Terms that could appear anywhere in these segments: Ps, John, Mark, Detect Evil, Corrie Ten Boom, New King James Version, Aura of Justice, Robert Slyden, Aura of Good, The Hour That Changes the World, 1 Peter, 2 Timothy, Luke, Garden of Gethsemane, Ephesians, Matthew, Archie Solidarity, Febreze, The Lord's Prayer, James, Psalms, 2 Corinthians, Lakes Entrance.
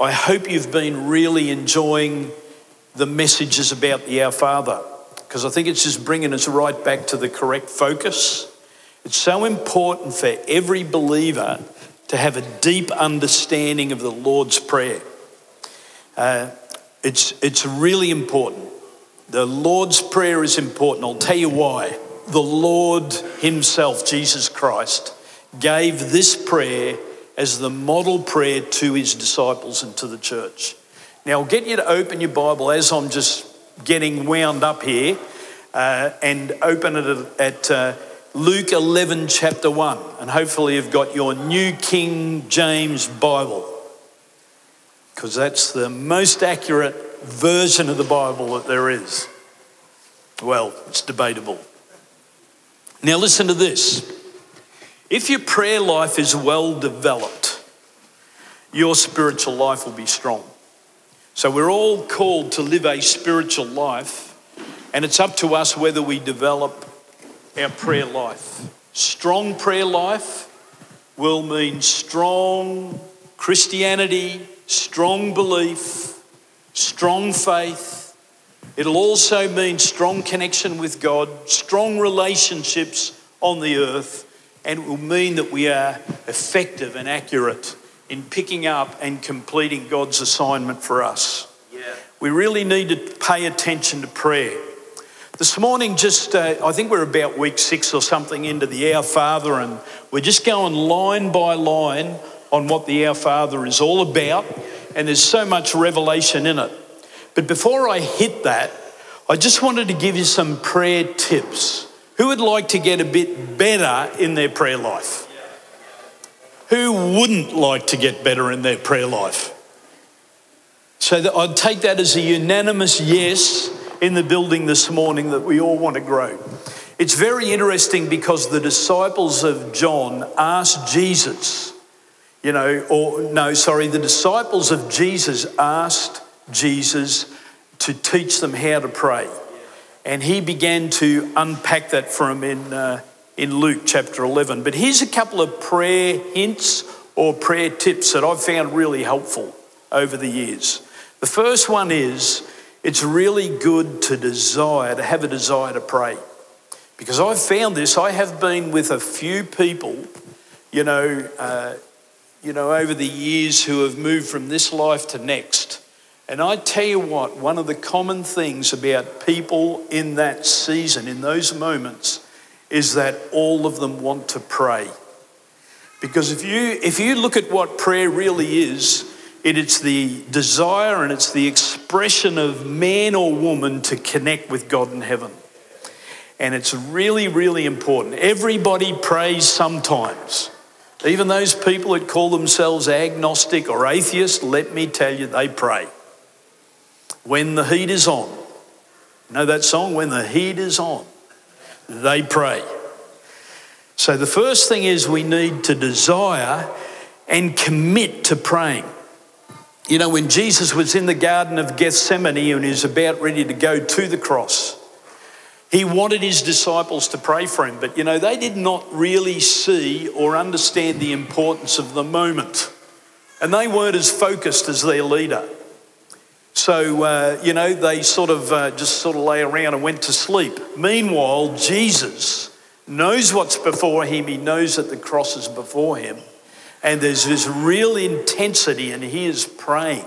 I hope you've been really enjoying the messages about the Our Father, because I think it's just bringing us right back to the correct focus. It's so important for every believer to have a deep understanding of the Lord's Prayer. It's really important. The Lord's Prayer is important. I'll tell you why. The Lord himself, Jesus Christ, gave this prayer as the model prayer to his disciples and to the church. Now, I'll get you to open your Bible as I'm just getting wound up here and open it at Luke 11, chapter 1. And hopefully you've got your New King James Bible, because that's the most accurate version of the Bible that there is. Well, it's debatable. Now, listen to this. If your prayer life is well developed, your spiritual life will be strong. So we're all called to live a spiritual life, and it's up to us whether we develop our prayer life. Strong prayer life will mean strong Christianity, strong belief, strong faith. It'll also mean strong connection with God, strong relationships on the earth, and it will mean that we are effective and accurate in picking up and completing God's assignment for us. Yeah. We really need to pay attention to prayer. This morning, I think we're about week 6 or something into the Our Father, and we're just going line by line on what the Our Father is all about, and there's so much revelation in it. But before I hit that, I just wanted to give you some prayer tips. Who would like to get a bit better in their prayer life? Who wouldn't like to get better in their prayer life? So I'd take that as a unanimous yes in the building this morning, that we all want to grow. It's very interesting because the disciples of John asked Jesus, the disciples of Jesus asked Jesus to teach them how to pray. And he began to unpack that for him in Luke chapter 11. But here's a couple of prayer hints or prayer tips that I've found really helpful over the years. The first one is, it's really good to have a desire to pray. Because I've found this, I have been with a few people, over the years who have moved from this life to next. And I tell you what, one of the common things about people in that season, in those moments, is that all of them want to pray. Because if you look at what prayer really is, it's the desire and it's the expression of man or woman to connect with God in heaven. And it's really, really important. Everybody prays sometimes. Even those people that call themselves agnostic or atheist, let me tell you, they pray. When the heat is on. Know that song? When the heat is on, they pray. So the first thing is, we need to desire and commit to praying. When Jesus was in the Garden of Gethsemane and he was about ready to go to the cross, he wanted his disciples to pray for him. But, they did not really see or understand the importance of the moment. And they weren't as focused as their leader. So, they just lay around and went to sleep. Meanwhile, Jesus knows what's before him. He knows that the cross is before him. And there's this real intensity, and he is praying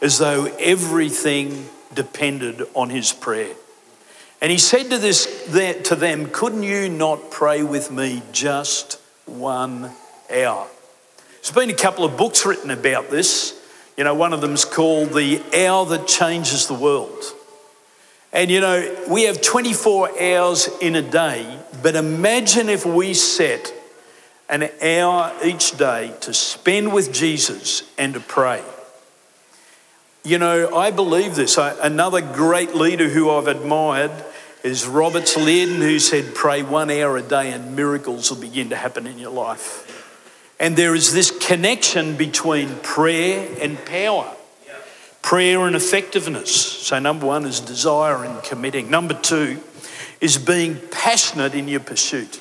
as though everything depended on his prayer. And he said to them, "Couldn't you not pray with me just 1 hour?" There's been a couple of books written about this. One of them's called The Hour That Changes the World. And, we have 24 hours in a day, but imagine if we set an hour each day to spend with Jesus and to pray. I believe this. Another great leader who I've admired is Robert Slyden, who said, "Pray 1 hour a day and miracles will begin to happen in your life." And there is this connection between prayer and power, prayer and effectiveness. So number one is desire and committing. Number two is being passionate in your pursuit.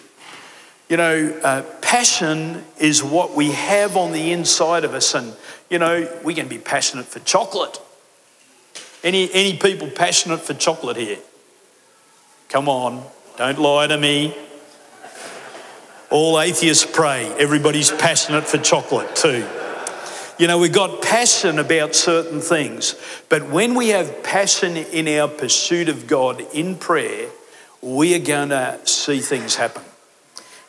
You know, passion is what we have on the inside of us. And, you know, we can be passionate for chocolate. Any people passionate for chocolate here? Come on, don't lie to me. All atheists pray. Everybody's passionate for chocolate too. You know, we've got passion about certain things. But when we have passion in our pursuit of God in prayer, we are going to see things happen.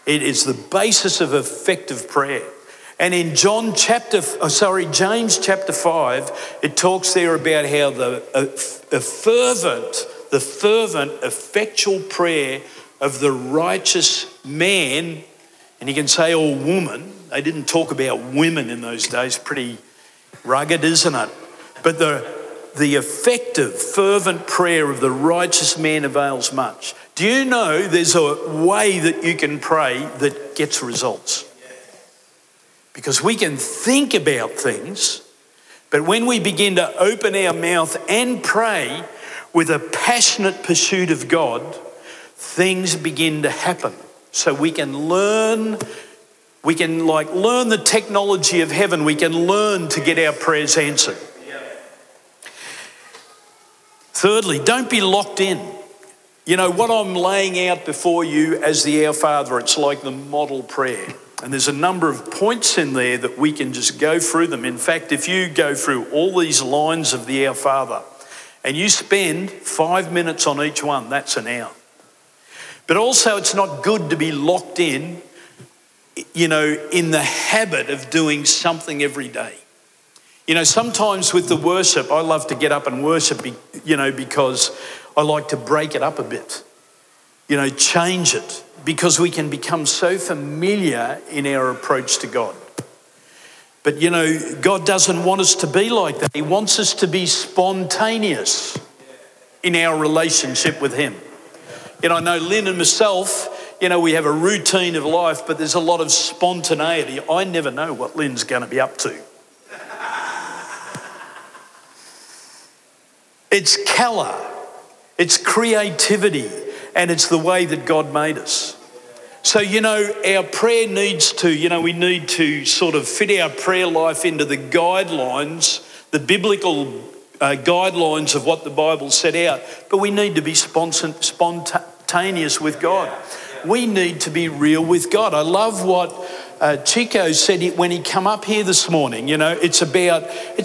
It is the basis of effective prayer. And in James chapter 5, it talks there about how the fervent, effectual prayer of the righteous man, and you can say, or woman. They didn't talk about women in those days. Pretty rugged, isn't it? But the effective, fervent prayer of the righteous man avails much. Do you know there's a way that you can pray that gets results? Because we can think about things, but when we begin to open our mouth and pray with a passionate pursuit of God, things begin to happen. So we can learn, learn the technology of heaven. We can learn to get our prayers answered. Thirdly, don't be locked in. You know, what I'm laying out before you as the Our Father, it's like the model prayer. And there's a number of points in there that we can just go through them. In fact, if you go through all these lines of the Our Father and you spend 5 minutes on each one, that's an hour. But also it's not good to be locked in, you know, in the habit of doing something every day. You know, sometimes with the worship, I love to get up and worship, you know, because I like to break it up a bit, you know, change it, because we can become so familiar in our approach to God. But, you know, God doesn't want us to be like that. He wants us to be spontaneous in our relationship with Him. You know, I know Lynn and myself, you know, we have a routine of life, but there's a lot of spontaneity. I never know what Lynn's going to be up to. It's colour, it's creativity, and it's the way that God made us. So, you know, our prayer needs to, you know, we need to sort of fit our prayer life into the guidelines, the biblical guidelines of what the Bible set out, but we need to be spontaneous with God. We need to be real with God. I love what Chico said when he came up here this morning. You know, it's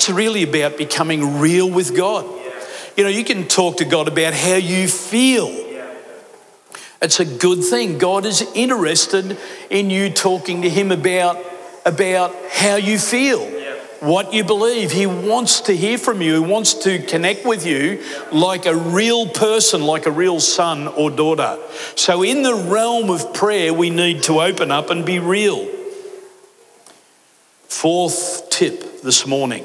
really about becoming real with God. You know, you can talk to God about how you feel. It's a good thing. God is interested in you talking to Him about how you feel, what you believe. He wants to hear from you. He wants to connect with you like a real person, like a real son or daughter. So in the realm of prayer, we need to open up and be real. Fourth tip this morning,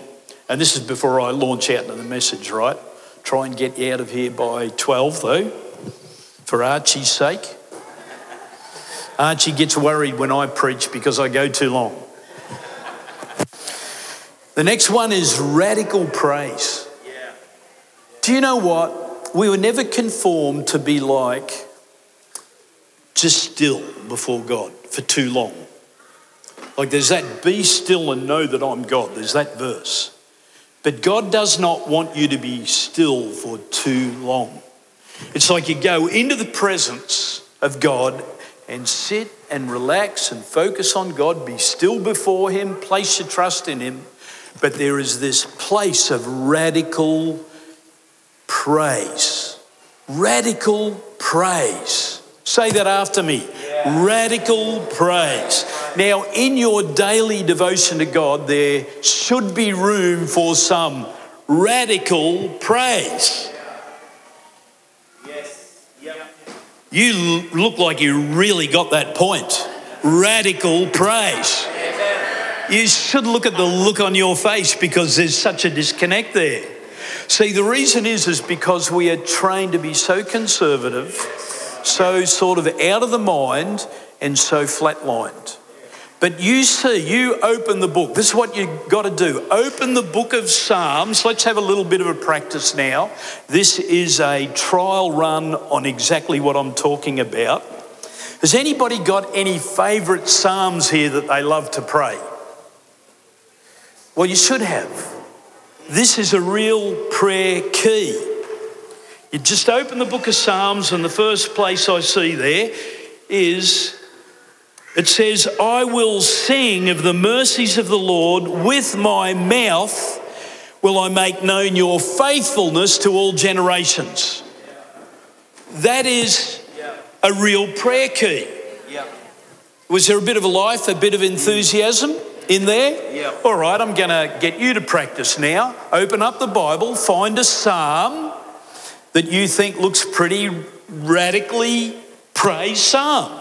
and this is before I launch out into the message, right? Try and get you out of here by 12, though, for Archie's sake. Archie gets worried when I preach because I go too long. The next one is radical praise. Yeah. Do you know what? We were never conformed to be like just still before God for too long. Like there's that be still and know that I'm God. There's that verse. But God does not want you to be still for too long. It's like you go into the presence of God and sit and relax and focus on God, be still before Him, place your trust in Him. But there is this place of radical praise. Radical praise. Say that after me. Yeah. Radical praise. Now, in your daily devotion to God, there should be room for some radical praise. Yes. Yep. You look like you really got that point. Radical praise. Amen. You should look at the look on your face because there's such a disconnect there. See, the reason is because we are trained to be so conservative, so sort of out of the mind, and so flatlined. But you see, you open the book. This is what you've got to do. Open the book of Psalms. Let's have a little bit of a practice now. This is a trial run on exactly what I'm talking about. Has anybody got any favourite psalms here that they love to pray? Well, you should have. This is a real prayer key. You just open the book of Psalms, and the first place I see there is, it says, I will sing of the mercies of the Lord. With my mouth will I make known your faithfulness to all generations. That is a real prayer key. Was there a bit of a life, a bit of enthusiasm in there? Yeah. All right, I'm going to get you to practice now. Open up the Bible, find a psalm that you think looks pretty radically praise psalm,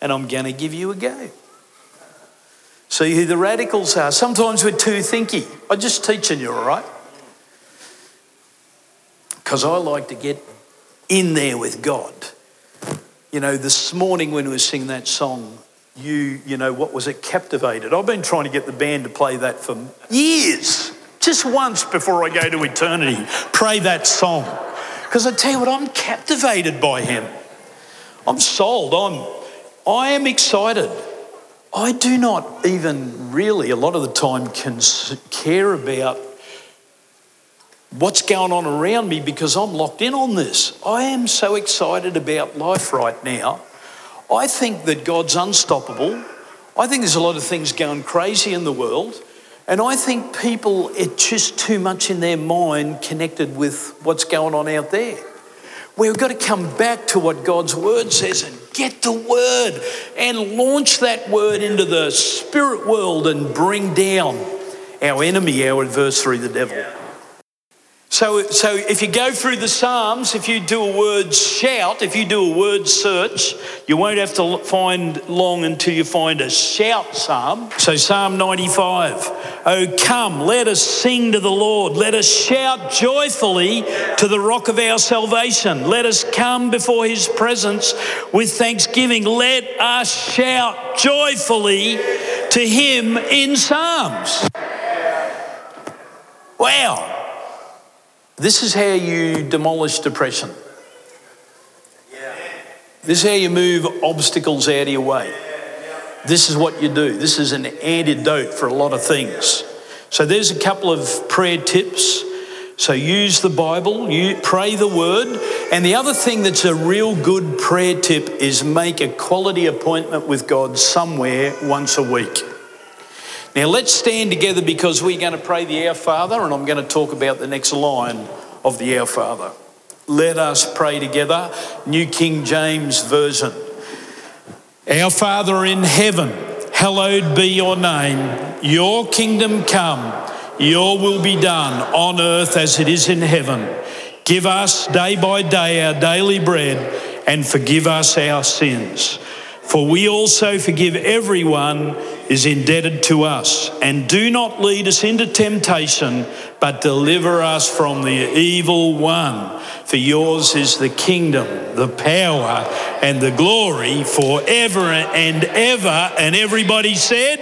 and I'm going to give you a go. See who the radicals are. Sometimes we're too thinky. I'm just teaching you, all right? Because I like to get in there with God. You know, this morning when we were singing that song, you know, what was it, Captivated? I've been trying to get the band to play that for years. Just once before I go to eternity, pray that song. Because I tell you what, I'm captivated by him. I'm sold. I am excited. I do not even really a lot of the time care about what's going on around me because I'm locked in on this. I am so excited about life right now. I think that God's unstoppable. I think there's a lot of things going crazy in the world. And I think people, it's just too much in their mind connected with what's going on out there. We've got to come back to what God's word says and get the word and launch that word into the spirit world and bring down our enemy, our adversary, the devil. So if you go through the Psalms, if you do a word shout, if you do a word search, you won't have to find long until you find a shout psalm. So Psalm 95, oh come, let us sing to the Lord. Let us shout joyfully to the rock of our salvation. Let us come before his presence with thanksgiving. Let us shout joyfully to him in psalms. Wow. This is how you demolish depression. This is how you move obstacles out of your way. This is what you do. This is an antidote for a lot of things. So there's a couple of prayer tips. So use the Bible, you pray the word. And the other thing that's a real good prayer tip is make a quality appointment with God somewhere once a week. Now let's stand together because we're going to pray the Our Father, and I'm going to talk about the next line of the Our Father. Let us pray together, New King James Version. Our Father in heaven, hallowed be your name. Your kingdom come, your will be done on earth as it is in heaven. Give us day by day our daily bread and forgive us our sins. For we also forgive everyone is indebted to us, and do not lead us into temptation, but deliver us from the evil one. For yours is the kingdom, the power, and the glory forever and ever. And everybody said,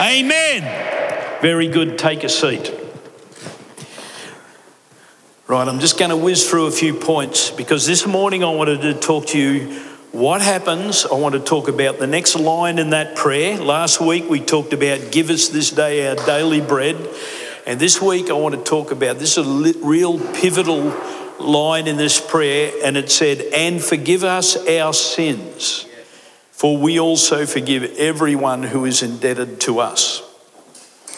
Amen. Very good, take a seat. Right, I'm just going to whiz through a few points because this morning I wanted to talk to you what happens. I want to talk about the next line in that prayer. Last week we talked about give us this day our daily bread. And this week I want to talk about, this is a real pivotal line in this prayer, and it said, and forgive us our sins, for we also forgive everyone who is indebted to us.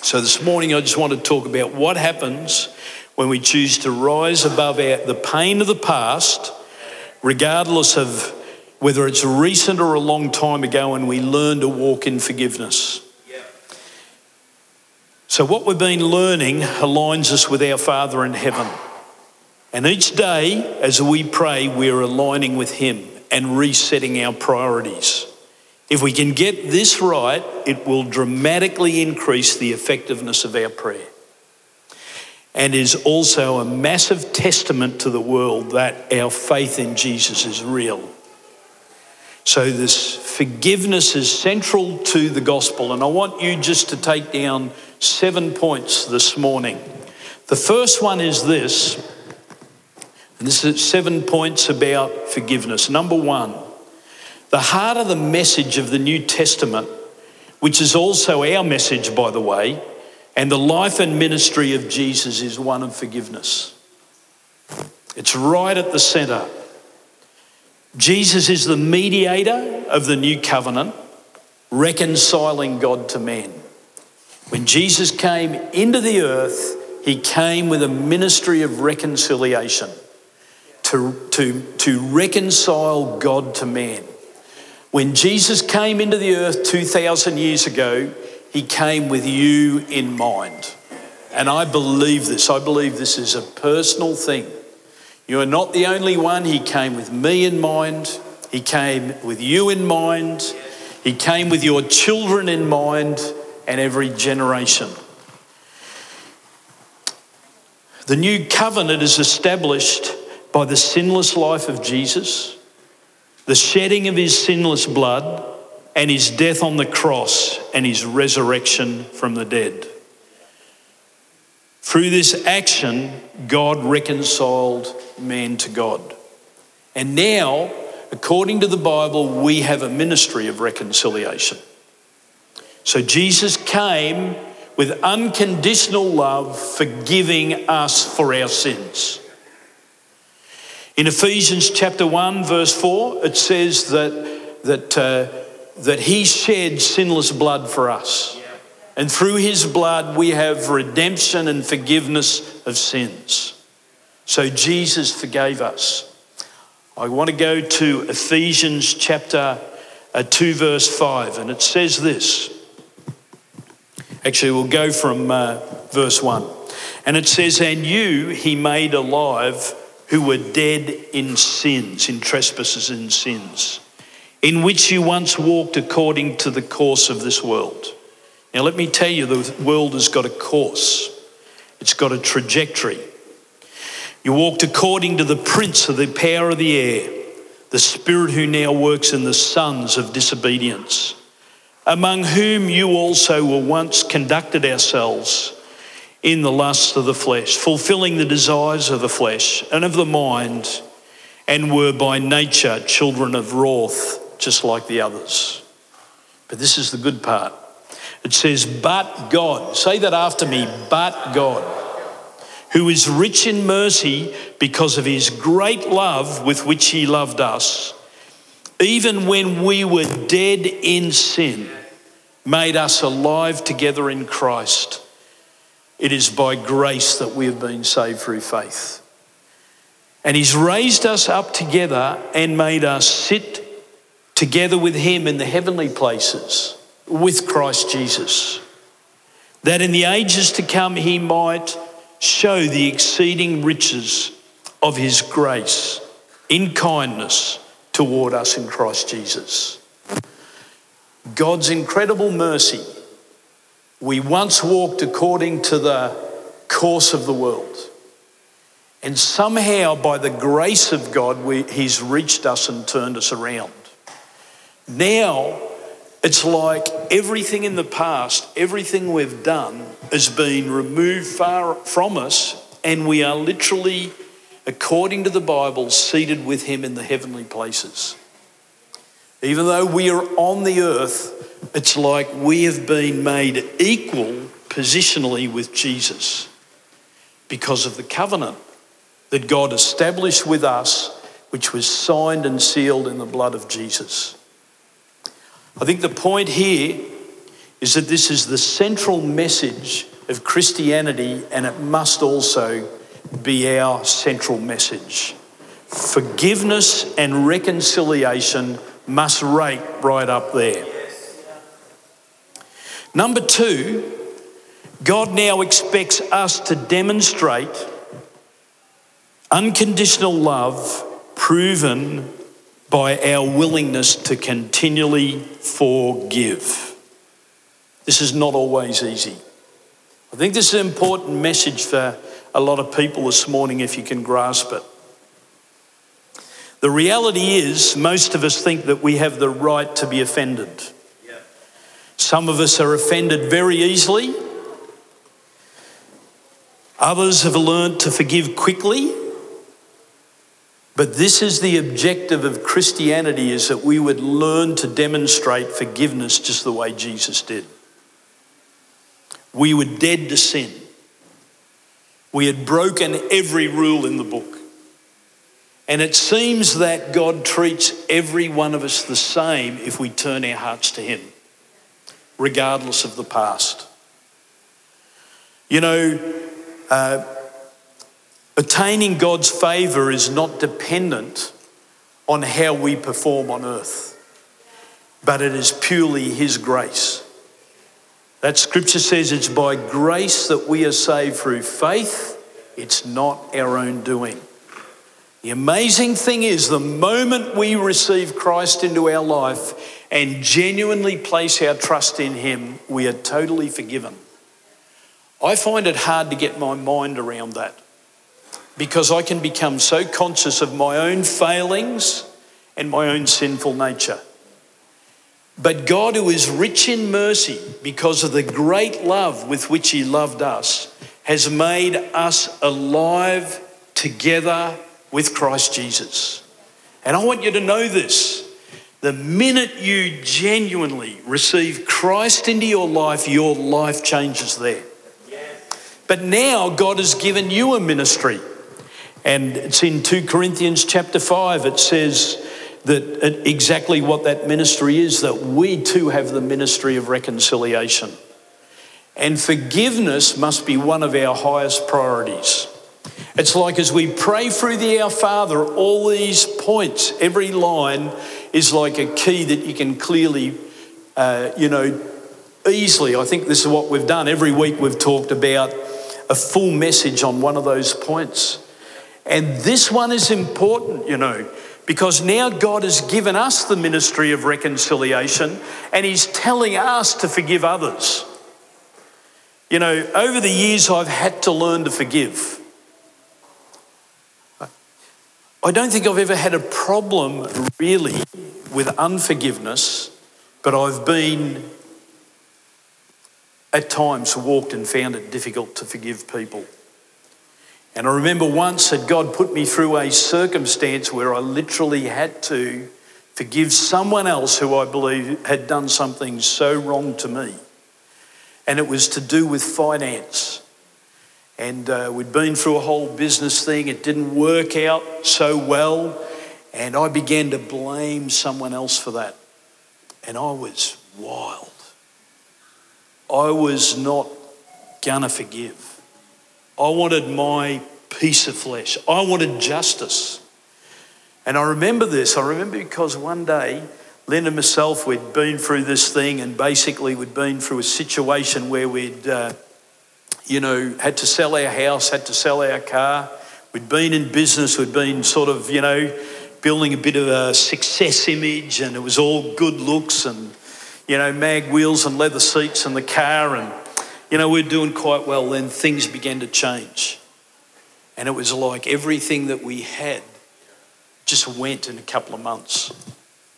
So this morning I just want to talk about what happens when we choose to rise above the pain of the past, regardless of whether it's recent or a long time ago, and we learn to walk in forgiveness. Yeah. So what we've been learning aligns us with our Father in heaven. And each day as we pray, we're aligning with him and resetting our priorities. If we can get this right, it will dramatically increase the effectiveness of our prayer, and is also a massive testament to the world that our faith in Jesus is real. So this forgiveness is central to the gospel, and I want you just to take down 7 points this morning. The first one is this, and this is 7 points about forgiveness. Number one, The heart of the message of the New Testament, which is also our message, by the way, and the life and ministry of Jesus, is one of forgiveness. It's right at the centre. Jesus is the mediator of the new covenant, reconciling God to man. When Jesus came into the earth, he came with a ministry of reconciliation to reconcile God to man. When Jesus came into the earth 2,000 years ago, he came with you in mind. And I believe this. I believe this is a personal thing. You are not the only one. He came with me in mind. He came with you in mind. He came with your children in mind, and every generation. The new covenant is established by the sinless life of Jesus, the shedding of his sinless blood, and his death on the cross, and his resurrection from the dead. Through this action, God reconciled man to God. And now, according to the Bible, we have a ministry of reconciliation. So Jesus came with unconditional love, forgiving us for our sins. In Ephesians chapter 1, verse 4, it says that he shed sinless blood for us. And through his blood, we have redemption and forgiveness of sins. So Jesus forgave us. I want to go to Ephesians chapter 2, verse 5, and it says this. Actually, we'll go from verse 1. And it says, "And you he made alive who were dead in sins, in trespasses and sins, in which you once walked according to the course of this world." Now, let me tell you, the world has got a course. It's got a trajectory. You walked according to the prince of the power of the air, the spirit who now works in the sons of disobedience, among whom you also were once conducted ourselves in the lusts of the flesh, fulfilling the desires of the flesh and of the mind, and were by nature children of wrath, just like the others. But this is the good part. It says, "But God," say that after me, "But God, who is rich in mercy because of his great love with which he loved us, even when we were dead in sin, made us alive together in Christ. It is by grace that we have been saved through faith. And he's raised us up together and made us sit together with him in the heavenly places with Christ Jesus, that in the ages to come he might show the exceeding riches of his grace in kindness toward us in Christ Jesus." God's incredible mercy. We once walked according to the course of the world. And somehow by the grace of God, he's reached us and turned us around. Now, it's like everything in the past, everything we've done has been removed far from us, and we are literally, according to the Bible, seated with him in the heavenly places. Even though we are on the earth, it's like we have been made equal positionally with Jesus because of the covenant that God established with us, which was signed and sealed in the blood of Jesus. I think the point here is that this is the central message of Christianity, and it must also be our central message. Forgiveness and reconciliation must rate right up there. Number 2, God now expects us to demonstrate unconditional love proven by our willingness to continually forgive. This is not always easy. I think this is an important message for a lot of people this morning, if you can grasp it. The reality is, most of us think that we have the right to be offended. Some of us are offended very easily. Others have learned to forgive quickly. But this is the objective of Christianity, is that we would learn to demonstrate forgiveness just the way Jesus did. We were dead to sin. We had broken every rule in the book. And it seems that God treats every one of us the same if we turn our hearts to him, regardless of the past. You know, attaining God's favour is not dependent on how we perform on earth, but it is purely his grace. That scripture says it's by grace that we are saved through faith. It's not our own doing. The amazing thing is, the moment we receive Christ into our life and genuinely place our trust in him, we are totally forgiven. I find it hard to get my mind around that, because I can become so conscious of my own failings and my own sinful nature. But God, who is rich in mercy because of the great love with which he loved us, has made us alive together with Christ Jesus. And I want you to know this. The minute you genuinely receive Christ into your life changes there. But now God has given you a ministry. And it's in 2 Corinthians chapter 5, it says that exactly what that ministry is, that we too have the ministry of reconciliation. And forgiveness must be one of our highest priorities. It's like, as we pray through the Our Father, all these points, every line is like a key that you can clearly, easily. I think this is what we've done. Every week we've talked about a full message on one of those points. And this one is important, because now God has given us the ministry of reconciliation, and he's telling us to forgive others. Over the years, I've had to learn to forgive. I don't think I've ever had a problem really with unforgiveness, but I've been at times walked and found it difficult to forgive people. And I remember once that God put me through a circumstance where I literally had to forgive someone else who I believe had done something so wrong to me. And it was to do with finance. And we'd been through a whole business thing. It didn't work out so well. And I began to blame someone else for that. And I was wild. I was not gonna forgive. I wanted my piece of flesh. I wanted justice. And I remember this. I remember because one day, Lynn and myself, we'd been through this thing, and basically we'd been through a situation where we'd, had to sell our house, had to sell our car. We'd been in business. We'd been sort of, building a bit of a success image, and it was all good looks and, mag wheels and leather seats and the car, and we were doing quite well. Then things began to change. And it was like everything that we had just went in a couple of months.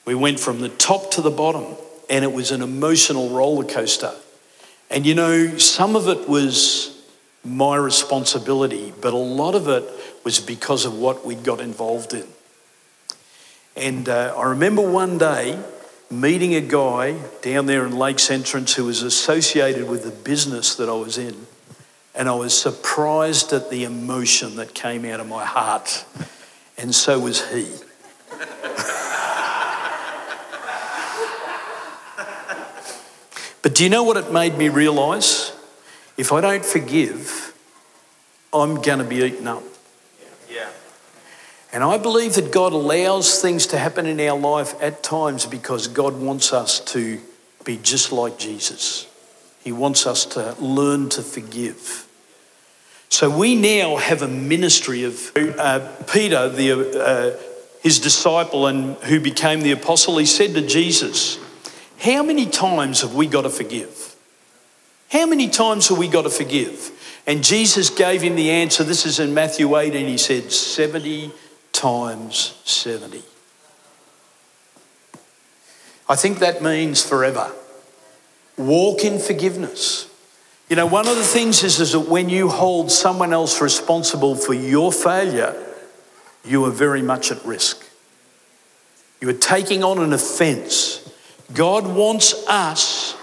We went from the top to the bottom, and it was an emotional roller coaster. And some of it was my responsibility, but a lot of it was because of what we'd got involved in. And I remember one day, meeting a guy down there in Lakes Entrance who was associated with the business that I was in, and I was surprised at the emotion that came out of my heart, and so was he. But do you know what it made me realise? If I don't forgive, I'm going to be eaten up. And I believe that God allows things to happen in our life at times because God wants us to be just like Jesus. He wants us to learn to forgive. So we now have a ministry of Peter, his disciple, and who became the apostle. He said to Jesus, how many times have we got to forgive? How many times have we got to forgive? And Jesus gave him the answer. This is in Matthew 8, and he said, 70 times 70. I think that means forever. Walk in forgiveness. One of the things is that when you hold someone else responsible for your failure, you are very much at risk. You are taking on an offense. God wants us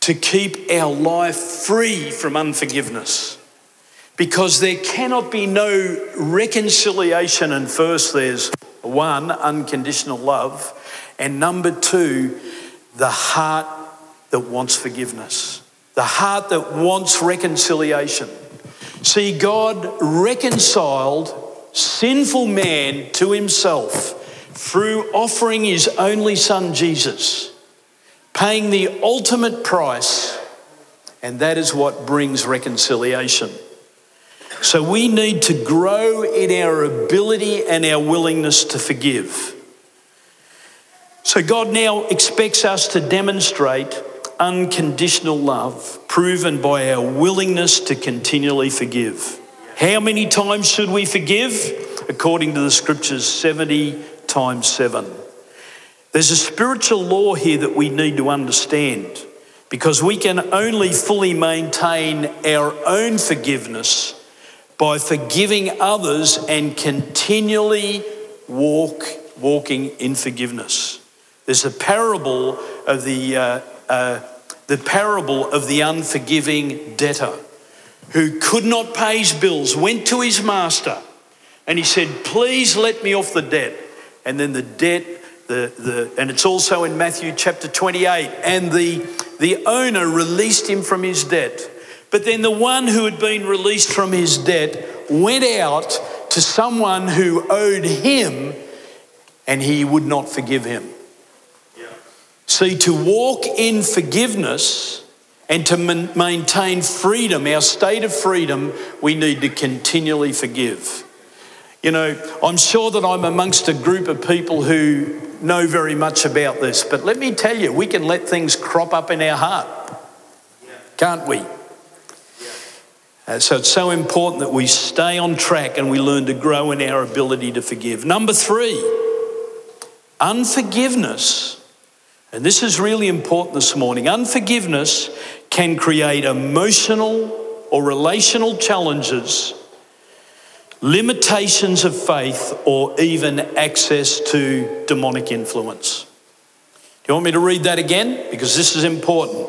to keep our life free from unforgiveness, because there cannot be no reconciliation unless there's one, unconditional love, and number two, the heart that wants forgiveness, the heart that wants reconciliation. See, God reconciled sinful man to himself through offering his only son, Jesus, paying the ultimate price, and that is what brings reconciliation. So we need to grow in our ability and our willingness to forgive. So God now expects us to demonstrate unconditional love, proven by our willingness to continually forgive. How many times should we forgive? According to the scriptures, 70 times 7. There's a spiritual law here that we need to understand, because we can only fully maintain our own forgiveness by forgiving others and continually walking in forgiveness. There's the parable of the unforgiving debtor who could not pay his bills, went to his master and he said, "Please let me off the debt." And then the debt, and it's also in Matthew chapter 28, and the owner released him from his debt. But then the one who had been released from his debt went out to someone who owed him, and he would not forgive him. Yeah. See, to walk in forgiveness and to maintain freedom, our state of freedom, we need to continually forgive. You know, I'm sure that I'm amongst a group of people who know very much about this, but let me tell you, we can let things crop up in our heart, can't we? So it's so important that we stay on track and we learn to grow in our ability to forgive. Number three, unforgiveness, and this is really important this morning, unforgiveness can create emotional or relational challenges, limitations of faith, or even access to demonic influence. Do you want me to read that again? Because this is important.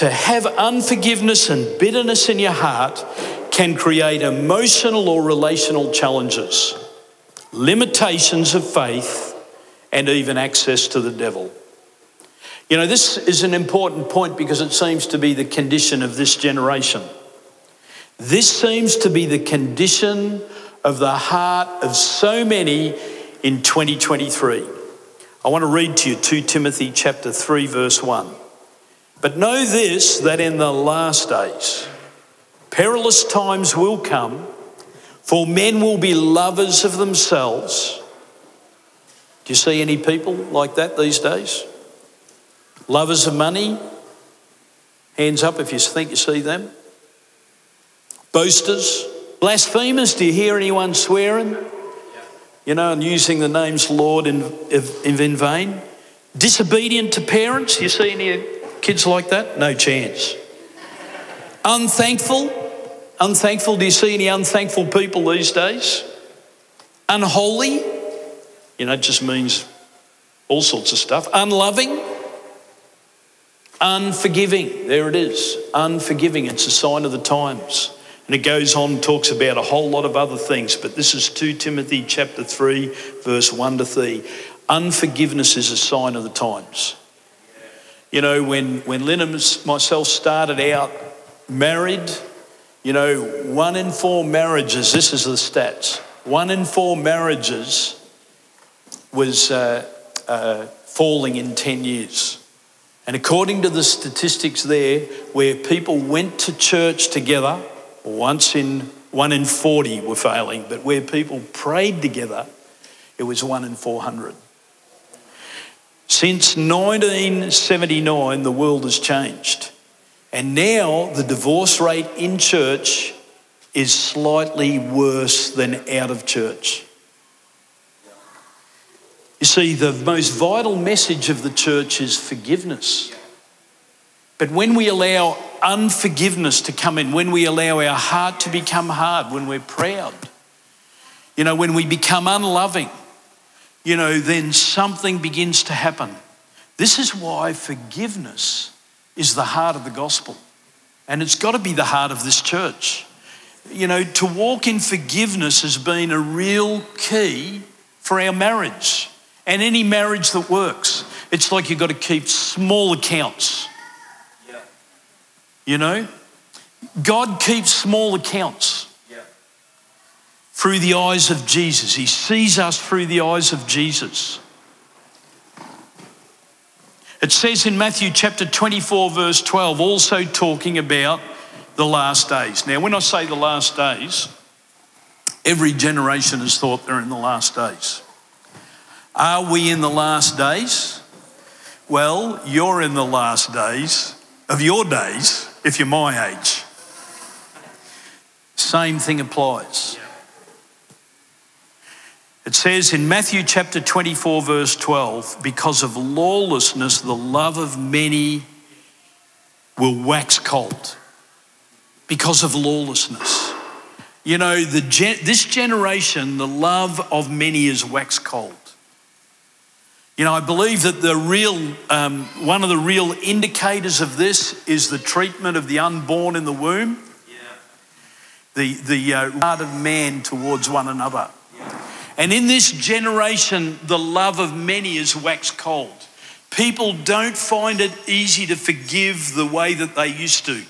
To have unforgiveness and bitterness in your heart can create emotional or relational challenges, limitations of faith, and even access to the devil. You know, this is an important point because it seems to be the condition of this generation. This seems to be the condition of the heart of so many in 2023. I want to read to you 2 Timothy chapter 3, verse 1. "But know this, that in the last days, perilous times will come, for men will be lovers of themselves." Do you see any people like that these days? Lovers of money? Hands up if you think you see them. Boasters? Blasphemers? Do you hear anyone swearing? You know, and using the names Lord in vain. Disobedient to parents? Do you see any kids like that? No chance. Unthankful. Do you see any unthankful people these days? Unholy. You know, it just means all sorts of stuff. Unloving. Unforgiving. There it is. Unforgiving. It's a sign of the times. And it goes on and talks about a whole lot of other things. But this is 2 Timothy chapter 3, verse 1 to 3. Unforgiveness is a sign of the times. You know, when Lynn and myself started out married, you know, 1 in 4 marriages, this is the stats, 1 in 4 marriages was falling in 10 years. And according to the statistics there, where people went to church together, once in 1 in 40 were failing, but where people prayed together, it was 1 in 400. Since 1979, the world has changed. And now the divorce rate in church is slightly worse than out of church. You see, the most vital message of the church is forgiveness. But when we allow unforgiveness to come in, when we allow our heart to become hard, when we're proud, You know, when we become unloving, you know, then something begins to happen. This is why forgiveness is the heart of the gospel. And it's got to be the heart of this church. You know, to walk in forgiveness has been a real key for our marriage and any marriage that works. It's like you've got to keep small accounts. Yeah. You know, God keeps small accounts through the eyes of Jesus. He sees us through the eyes of Jesus. It says in Matthew chapter 24, verse 12, also talking about the last days. Now, when I say the last days, every generation has thought they're in the last days. Are we in the last days? Well, you're in the last days of your days if you're my age. Same thing applies. It says in Matthew chapter 24, verse 12, because of lawlessness, the love of many will wax cold. Because of lawlessness. You know, this generation, the love of many is wax cold. You know, I believe that the real, one of the real indicators of this is the treatment of the unborn in the womb. Yeah. The heart of man towards one another. And in this generation, the love of many is waxed cold. People don't find it easy to forgive the way that they used to.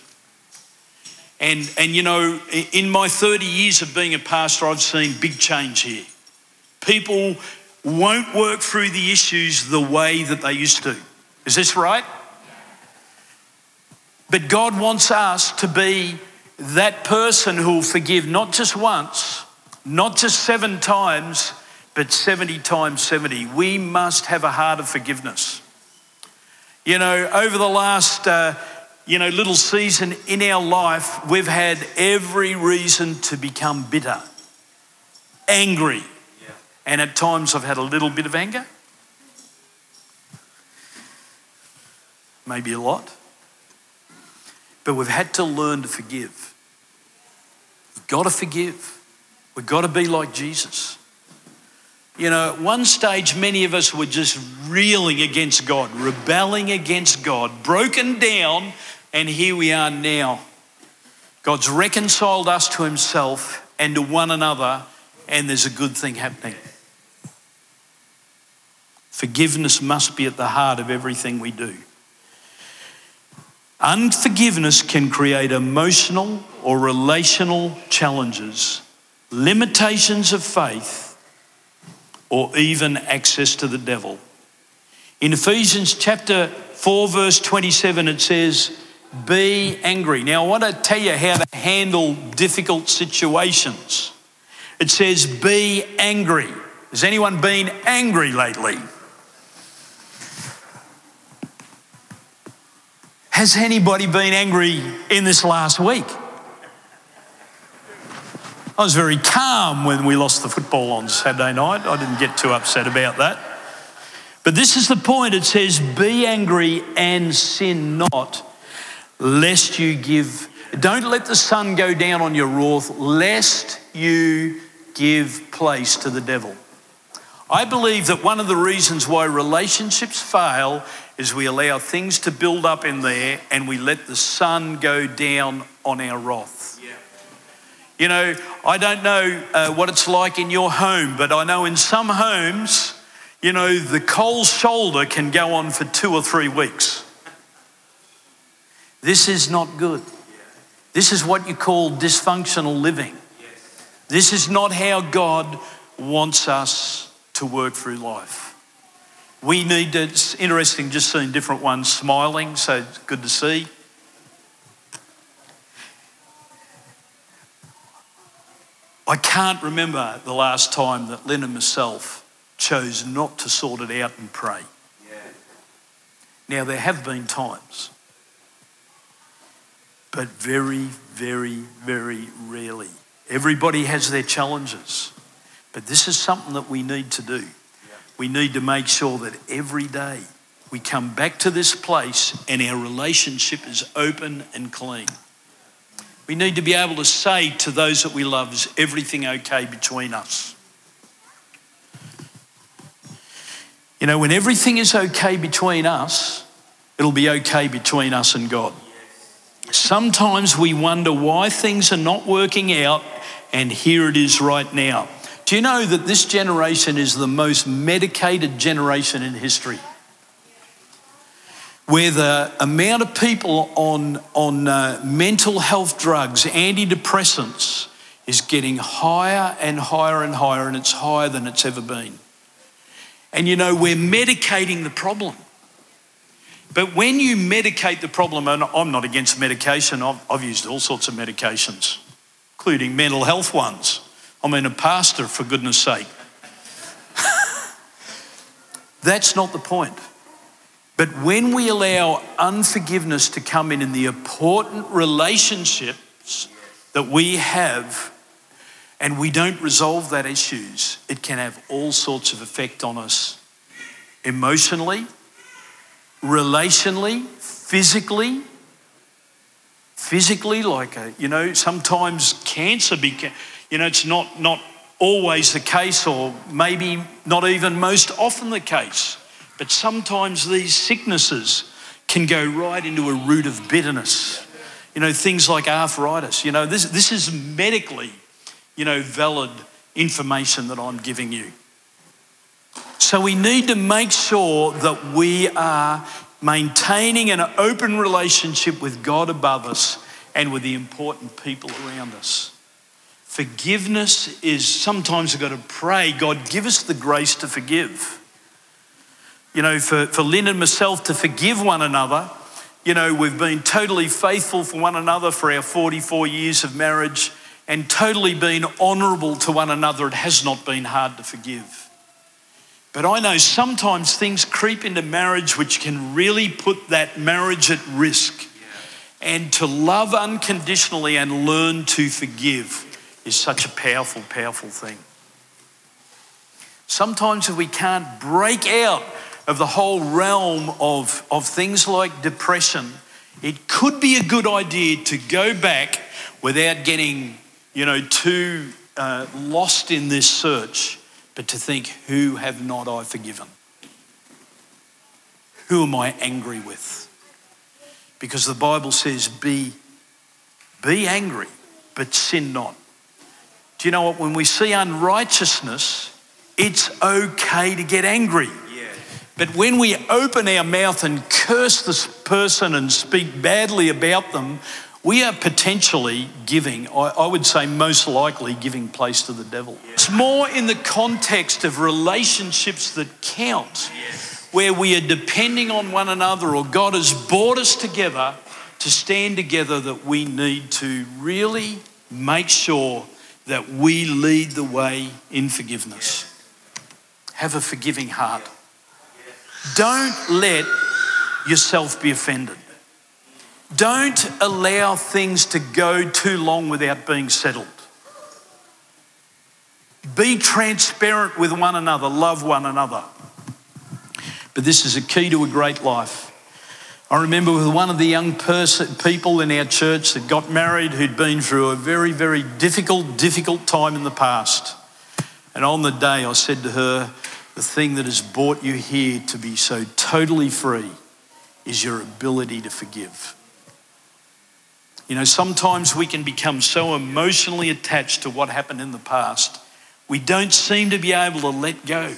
And you know, in my 30 years of being a pastor, I've seen big change here. People won't work through the issues the way that they used to. Is this right? But God wants us to be that person who will forgive not just once, not just 7 times, but 70 times 70. We must have a heart of forgiveness. You know, over the last, little season in our life, we've had every reason to become bitter, angry. Yeah. And at times I've had a little bit of anger. Maybe a lot. But we've had to learn to forgive. You've got to forgive. We've got to be like Jesus. You know, at one stage, many of us were just reeling against God, rebelling against God, broken down, and here we are now. God's reconciled us to himself and to one another, and there's a good thing happening. Forgiveness must be at the heart of everything we do. Unforgiveness can create emotional or relational challenges, limitations of faith, or even access to the devil. In Ephesians chapter 4, verse 27, it says, be angry. Now, I want to tell you how to handle difficult situations. It says, be angry. Has anyone been angry lately? Has anybody been angry in this last week? I was very calm when we lost the football on Saturday night. I didn't get too upset about that. But this is the point. It says, be angry and sin not, lest you give. Don't let the sun go down on your wrath, lest you give place to the devil. I believe that one of the reasons why relationships fail is we allow things to build up in there and we let the sun go down on our wrath. You know, I don't know what it's like in your home, but I know in some homes, you know, the cold shoulder can go on for 2 or 3 weeks. This is not good. This is what you call dysfunctional living. This is not how God wants us to work through life. We need to, it's interesting just seeing different ones smiling, so it's good to see. I can't remember the last time that Lynn and myself chose not to sort it out and pray. Yeah. Now, there have been times, but very, very, very rarely. Everybody has their challenges, but this is something that we need to do. Yeah. We need to make sure that every day we come back to this place and our relationship is open and clean. We need to be able to say to those that we love, is everything okay between us? You know, when everything is okay between us, it'll be okay between us and God. Sometimes we wonder why things are not working out, and here it is right now. Do you know that this generation is the most medicated generation in history? Where the amount of people on mental health drugs, antidepressants, is getting higher and higher and higher, and it's higher than it's ever been. And you know, we're medicating the problem. But when you medicate the problem, and I'm not against medication, I've used all sorts of medications, including mental health ones. I mean, a pastor, for goodness sake. That's not the point. But when we allow unforgiveness to come in the important relationships that we have, and we don't resolve that issues, it can have all sorts of effect on us emotionally, relationally, physically, like, sometimes cancer, it's not always the case, or maybe not even most often the case. But sometimes these sicknesses can go right into a root of bitterness. You know, things like arthritis. You know, this is medically, valid information that I'm giving you. So we need to make sure that we are maintaining an open relationship with God above us and with the important people around us. Forgiveness is, sometimes we've got to pray, God, give us the grace to forgive. You know, for Lynn and myself to forgive one another. You know, we've been totally faithful for one another for our 44 years of marriage and totally been honourable to one another. It has not been hard to forgive. But I know sometimes things creep into marriage which can really put that marriage at risk. And to love unconditionally and learn to forgive is such a powerful, powerful thing. Sometimes if we can't break out of the whole realm of things like depression, it could be a good idea to go back without getting, too lost in this search, but to think, who have not I forgiven? Who am I angry with? Because the Bible says, be angry, but sin not. Do you know what? When we see unrighteousness, it's okay to get angry. But when we open our mouth and curse this person and speak badly about them, we are potentially giving, I would say most likely, giving place to the devil. Yeah. It's more in the context of relationships that count, yes, where we are depending on one another, or God has brought us together to stand together, that we need to really make sure that we lead the way in forgiveness. Yeah. Have a forgiving heart. Yeah. Don't let yourself be offended. Don't allow things to go too long without being settled. Be transparent with one another. Love one another. But this is a key to a great life. I remember with one of the young people in our church that got married, who'd been through a very, very difficult time in the past. And on the day I said to her, the thing that has brought you here to be so totally free is your ability to forgive. You know, sometimes we can become so emotionally attached to what happened in the past, we don't seem to be able to let go.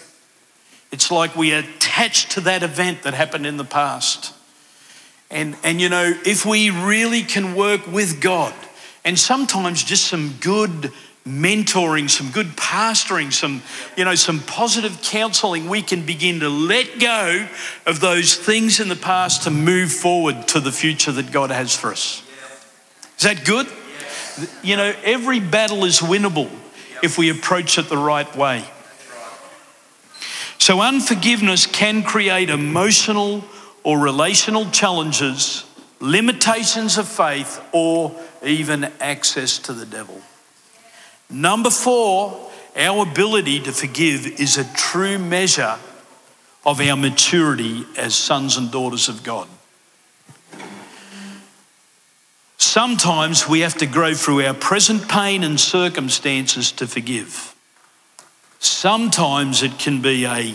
It's like we are attached to that event that happened in the past. And if we really can work with God, and sometimes just some good mentoring, some good pastoring, some positive counselling, we can begin to let go of those things in the past to move forward to the future that God has for us. Is that good? You know, every battle is winnable if we approach it the right way. So unforgiveness can create emotional or relational challenges, limitations of faith, or even access to the devil. Number 4, our ability to forgive is a true measure of our maturity as sons and daughters of God. Sometimes we have to grow through our present pain and circumstances to forgive. Sometimes it can be a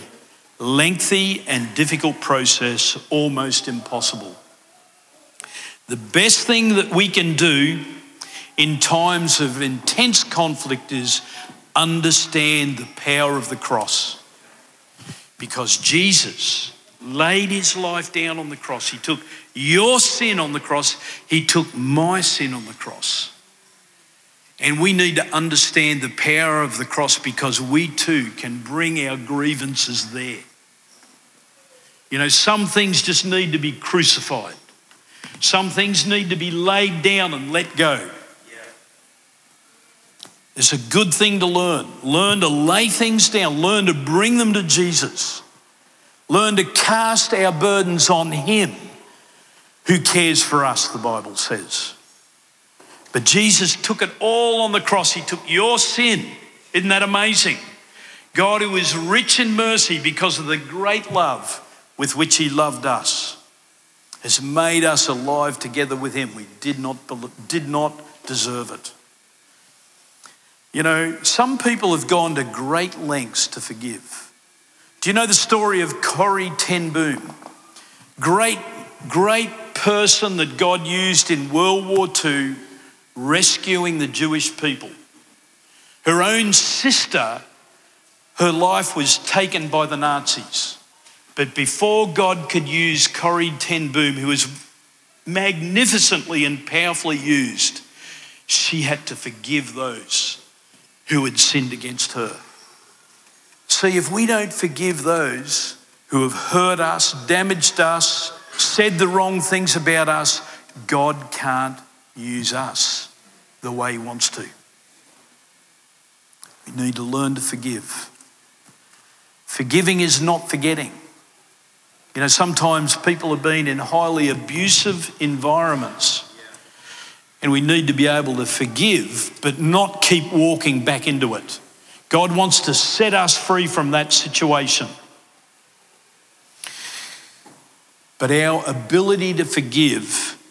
lengthy and difficult process, almost impossible. The best thing that we can do in times of intense conflict is understand the power of the cross, because Jesus laid his life down on the cross. He took your sin on the cross. He took my sin on the cross. And we need to understand the power of the cross, because we too can bring our grievances there. You know, some things just need to be crucified. Some things need to be laid down and let go. It's a good thing to learn. Learn to lay things down. Learn to bring them to Jesus. Learn to cast our burdens on him who cares for us, the Bible says. But Jesus took it all on the cross. He took your sin. Isn't that amazing? God, who is rich in mercy because of the great love with which he loved us, has made us alive together with him. We did not deserve it. You know, some people have gone to great lengths to forgive. Do you know the story of Corrie Ten Boom? Great person that God used in World War II, rescuing the Jewish people. Her own sister, her life was taken by the Nazis. But before God could use Corrie Ten Boom, who was magnificently and powerfully used, she had to forgive those who had sinned against her. See, if we don't forgive those who have hurt us, damaged us, said the wrong things about us, God can't use us the way he wants to. We need to learn to forgive. Forgiving is not forgetting. You know, sometimes people have been in highly abusive environments. And we need to be able to forgive, but not keep walking back into it. God wants to set us free from that situation. But our ability to forgive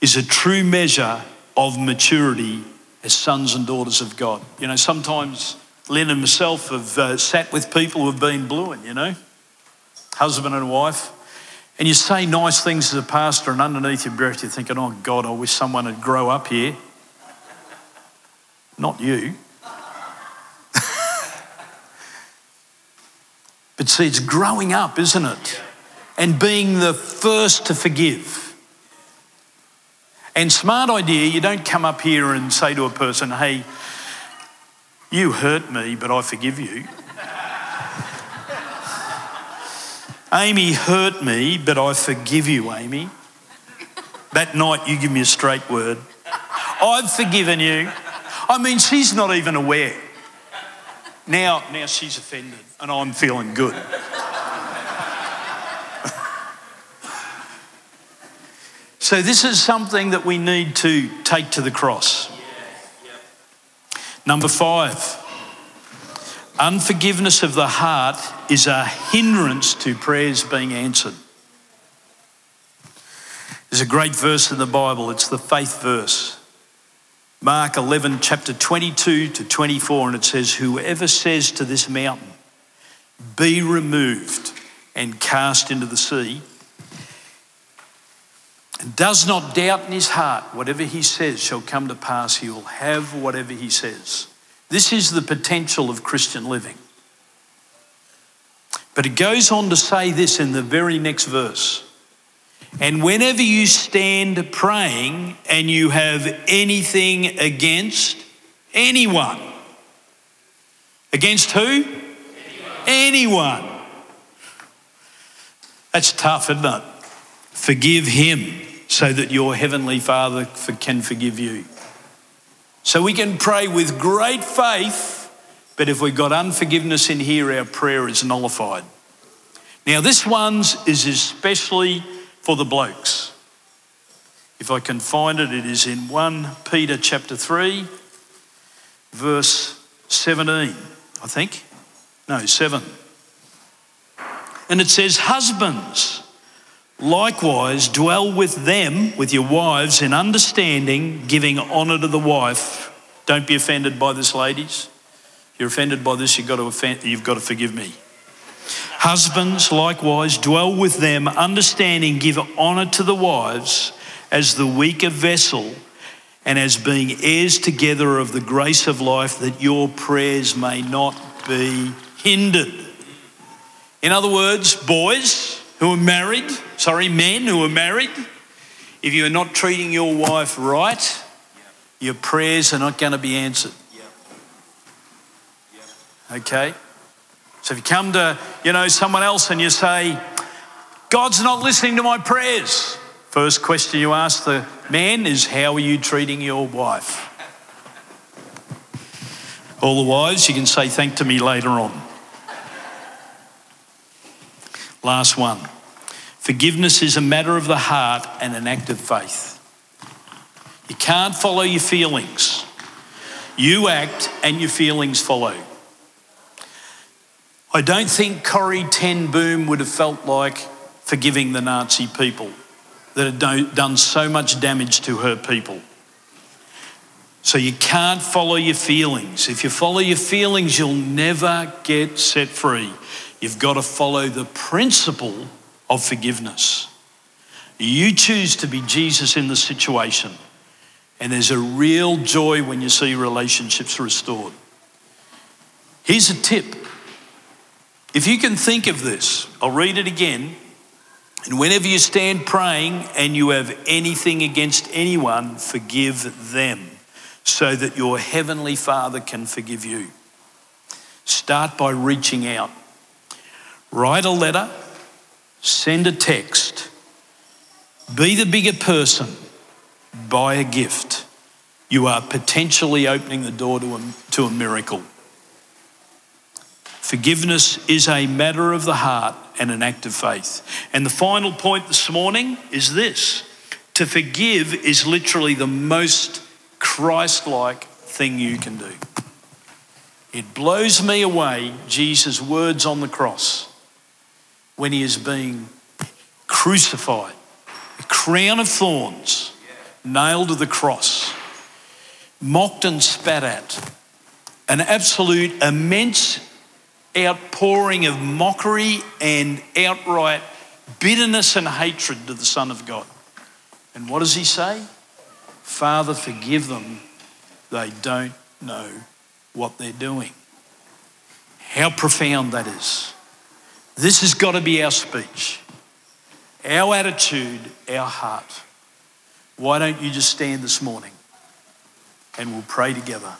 is a true measure of maturity as sons and daughters of God. You know, sometimes Lynn and myself have sat with people who have been blueing, you know, husband and wife. And you say nice things to the pastor, and underneath your breath you're thinking, oh God, I wish someone would grow up here. Not you. But see, it's growing up, isn't it? And being the first to forgive. And smart idea, you don't come up here and say to a person, hey, you hurt me, but I forgive you. Amy hurt me, but I forgive you, Amy. That night you give me a straight word. I've forgiven you. I mean, she's not even aware. Now she's offended and I'm feeling good. So this is something that we need to take to the cross. Number 5. Unforgiveness of the heart is a hindrance to prayers being answered. There's a great verse in the Bible. It's the faith verse. Mark 11, chapter 22 to 24, and it says, whoever says to this mountain, be removed and cast into the sea, and does not doubt in his heart, whatever he says shall come to pass. He will have whatever he says. This is the potential of Christian living. But it goes on to say this in the very next verse. And whenever you stand praying and you have anything against anyone. Against who? Anyone. That's tough, isn't it? Forgive him so that your heavenly Father can forgive you. So we can pray with great faith, but if we've got unforgiveness in here, our prayer is nullified. Now, this one is especially for the blokes. If I can find it, it is in 1 Peter chapter 3, verse 17, I think. No, 7. And it says, husbands, likewise, dwell with them, with your wives, in understanding, giving honour to the wife. Don't be offended by this, ladies. If you're offended by this, you've got to forgive me. Husbands, likewise, dwell with them, understanding, give honour to the wives as the weaker vessel and as being heirs together of the grace of life, that your prayers may not be hindered. In other words, men who are married, if you are not treating your wife right, your prayers are not going to be answered. Okay? So if you come to, someone else and you say, God's not listening to my prayers, first question you ask the man is, how are you treating your wife? All the wives, you can say, thank to me later on. Last one. Forgiveness is a matter of the heart and an act of faith. You can't follow your feelings. You act and your feelings follow. I don't think Corrie Ten Boom would have felt like forgiving the Nazi people that had done so much damage to her people. So you can't follow your feelings. If you follow your feelings, you'll never get set free. You've got to follow the principle of forgiveness. You choose to be Jesus in the situation, and there's a real joy when you see relationships restored. Here's a tip. If you can think of this, I'll read it again. And whenever you stand praying and you have anything against anyone, forgive them, so that your heavenly Father can forgive you. Start by reaching out. Write a letter, send a text, be the bigger person, buy a gift. You are potentially opening the door to a miracle. Forgiveness is a matter of the heart and an act of faith. And the final point this morning is this. To forgive is literally the most Christ-like thing you can do. It blows me away, Jesus' words on the cross, when he is being crucified, a crown of thorns, nailed to the cross, mocked and spat at, an absolute immense outpouring of mockery and outright bitterness and hatred to the Son of God. And what does he say? Father, forgive them. They don't know what they're doing. How profound that is. This has got to be our speech, our attitude, our heart. Why don't you just stand this morning and we'll pray together.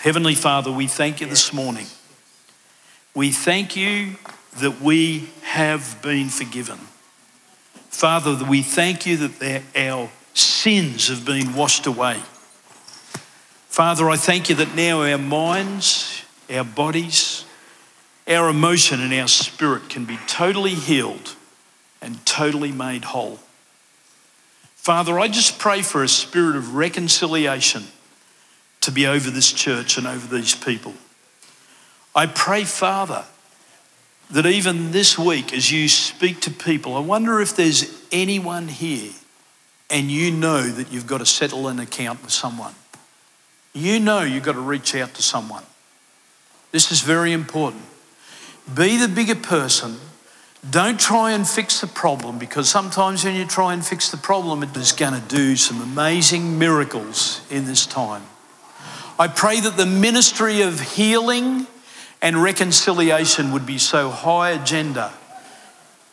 Heavenly Father, we thank you this morning. We thank you that we have been forgiven. Father, we thank you that our sins have been washed away. Father, I thank you that now our minds, our bodies, our emotion and our spirit can be totally healed and totally made whole. Father, I just pray for a spirit of reconciliation to be over this church and over these people. I pray, Father, that even this week as you speak to people, I wonder if there's anyone here and you know that you've got to settle an account with someone. You know you've got to reach out to someone. This is very important. Be the bigger person. Don't try and fix the problem, because sometimes when you try and fix the problem, it is going to do some amazing miracles in this time. I pray that the ministry of healing and reconciliation would be so high agenda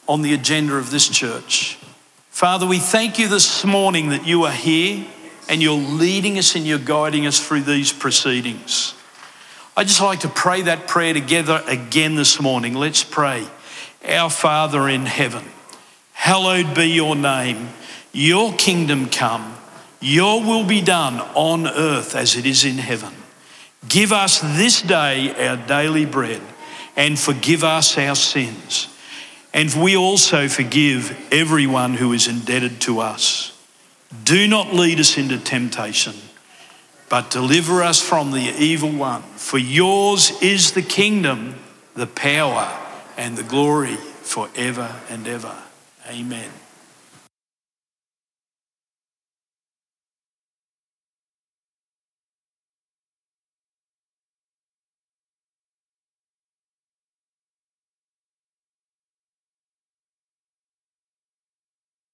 on the agenda of this church. Father, we thank you this morning that you are here and you're leading us and you're guiding us through these proceedings. I'd just like to pray that prayer together again this morning. Let's pray. Our Father in heaven, hallowed be your name. Your kingdom come. Your will be done on earth as it is in heaven. Give us this day our daily bread, and forgive us our sins. And we also forgive everyone who is indebted to us. Do not lead us into temptation, but deliver us from the evil one. For yours is the kingdom, the power, and the glory forever and ever. Amen.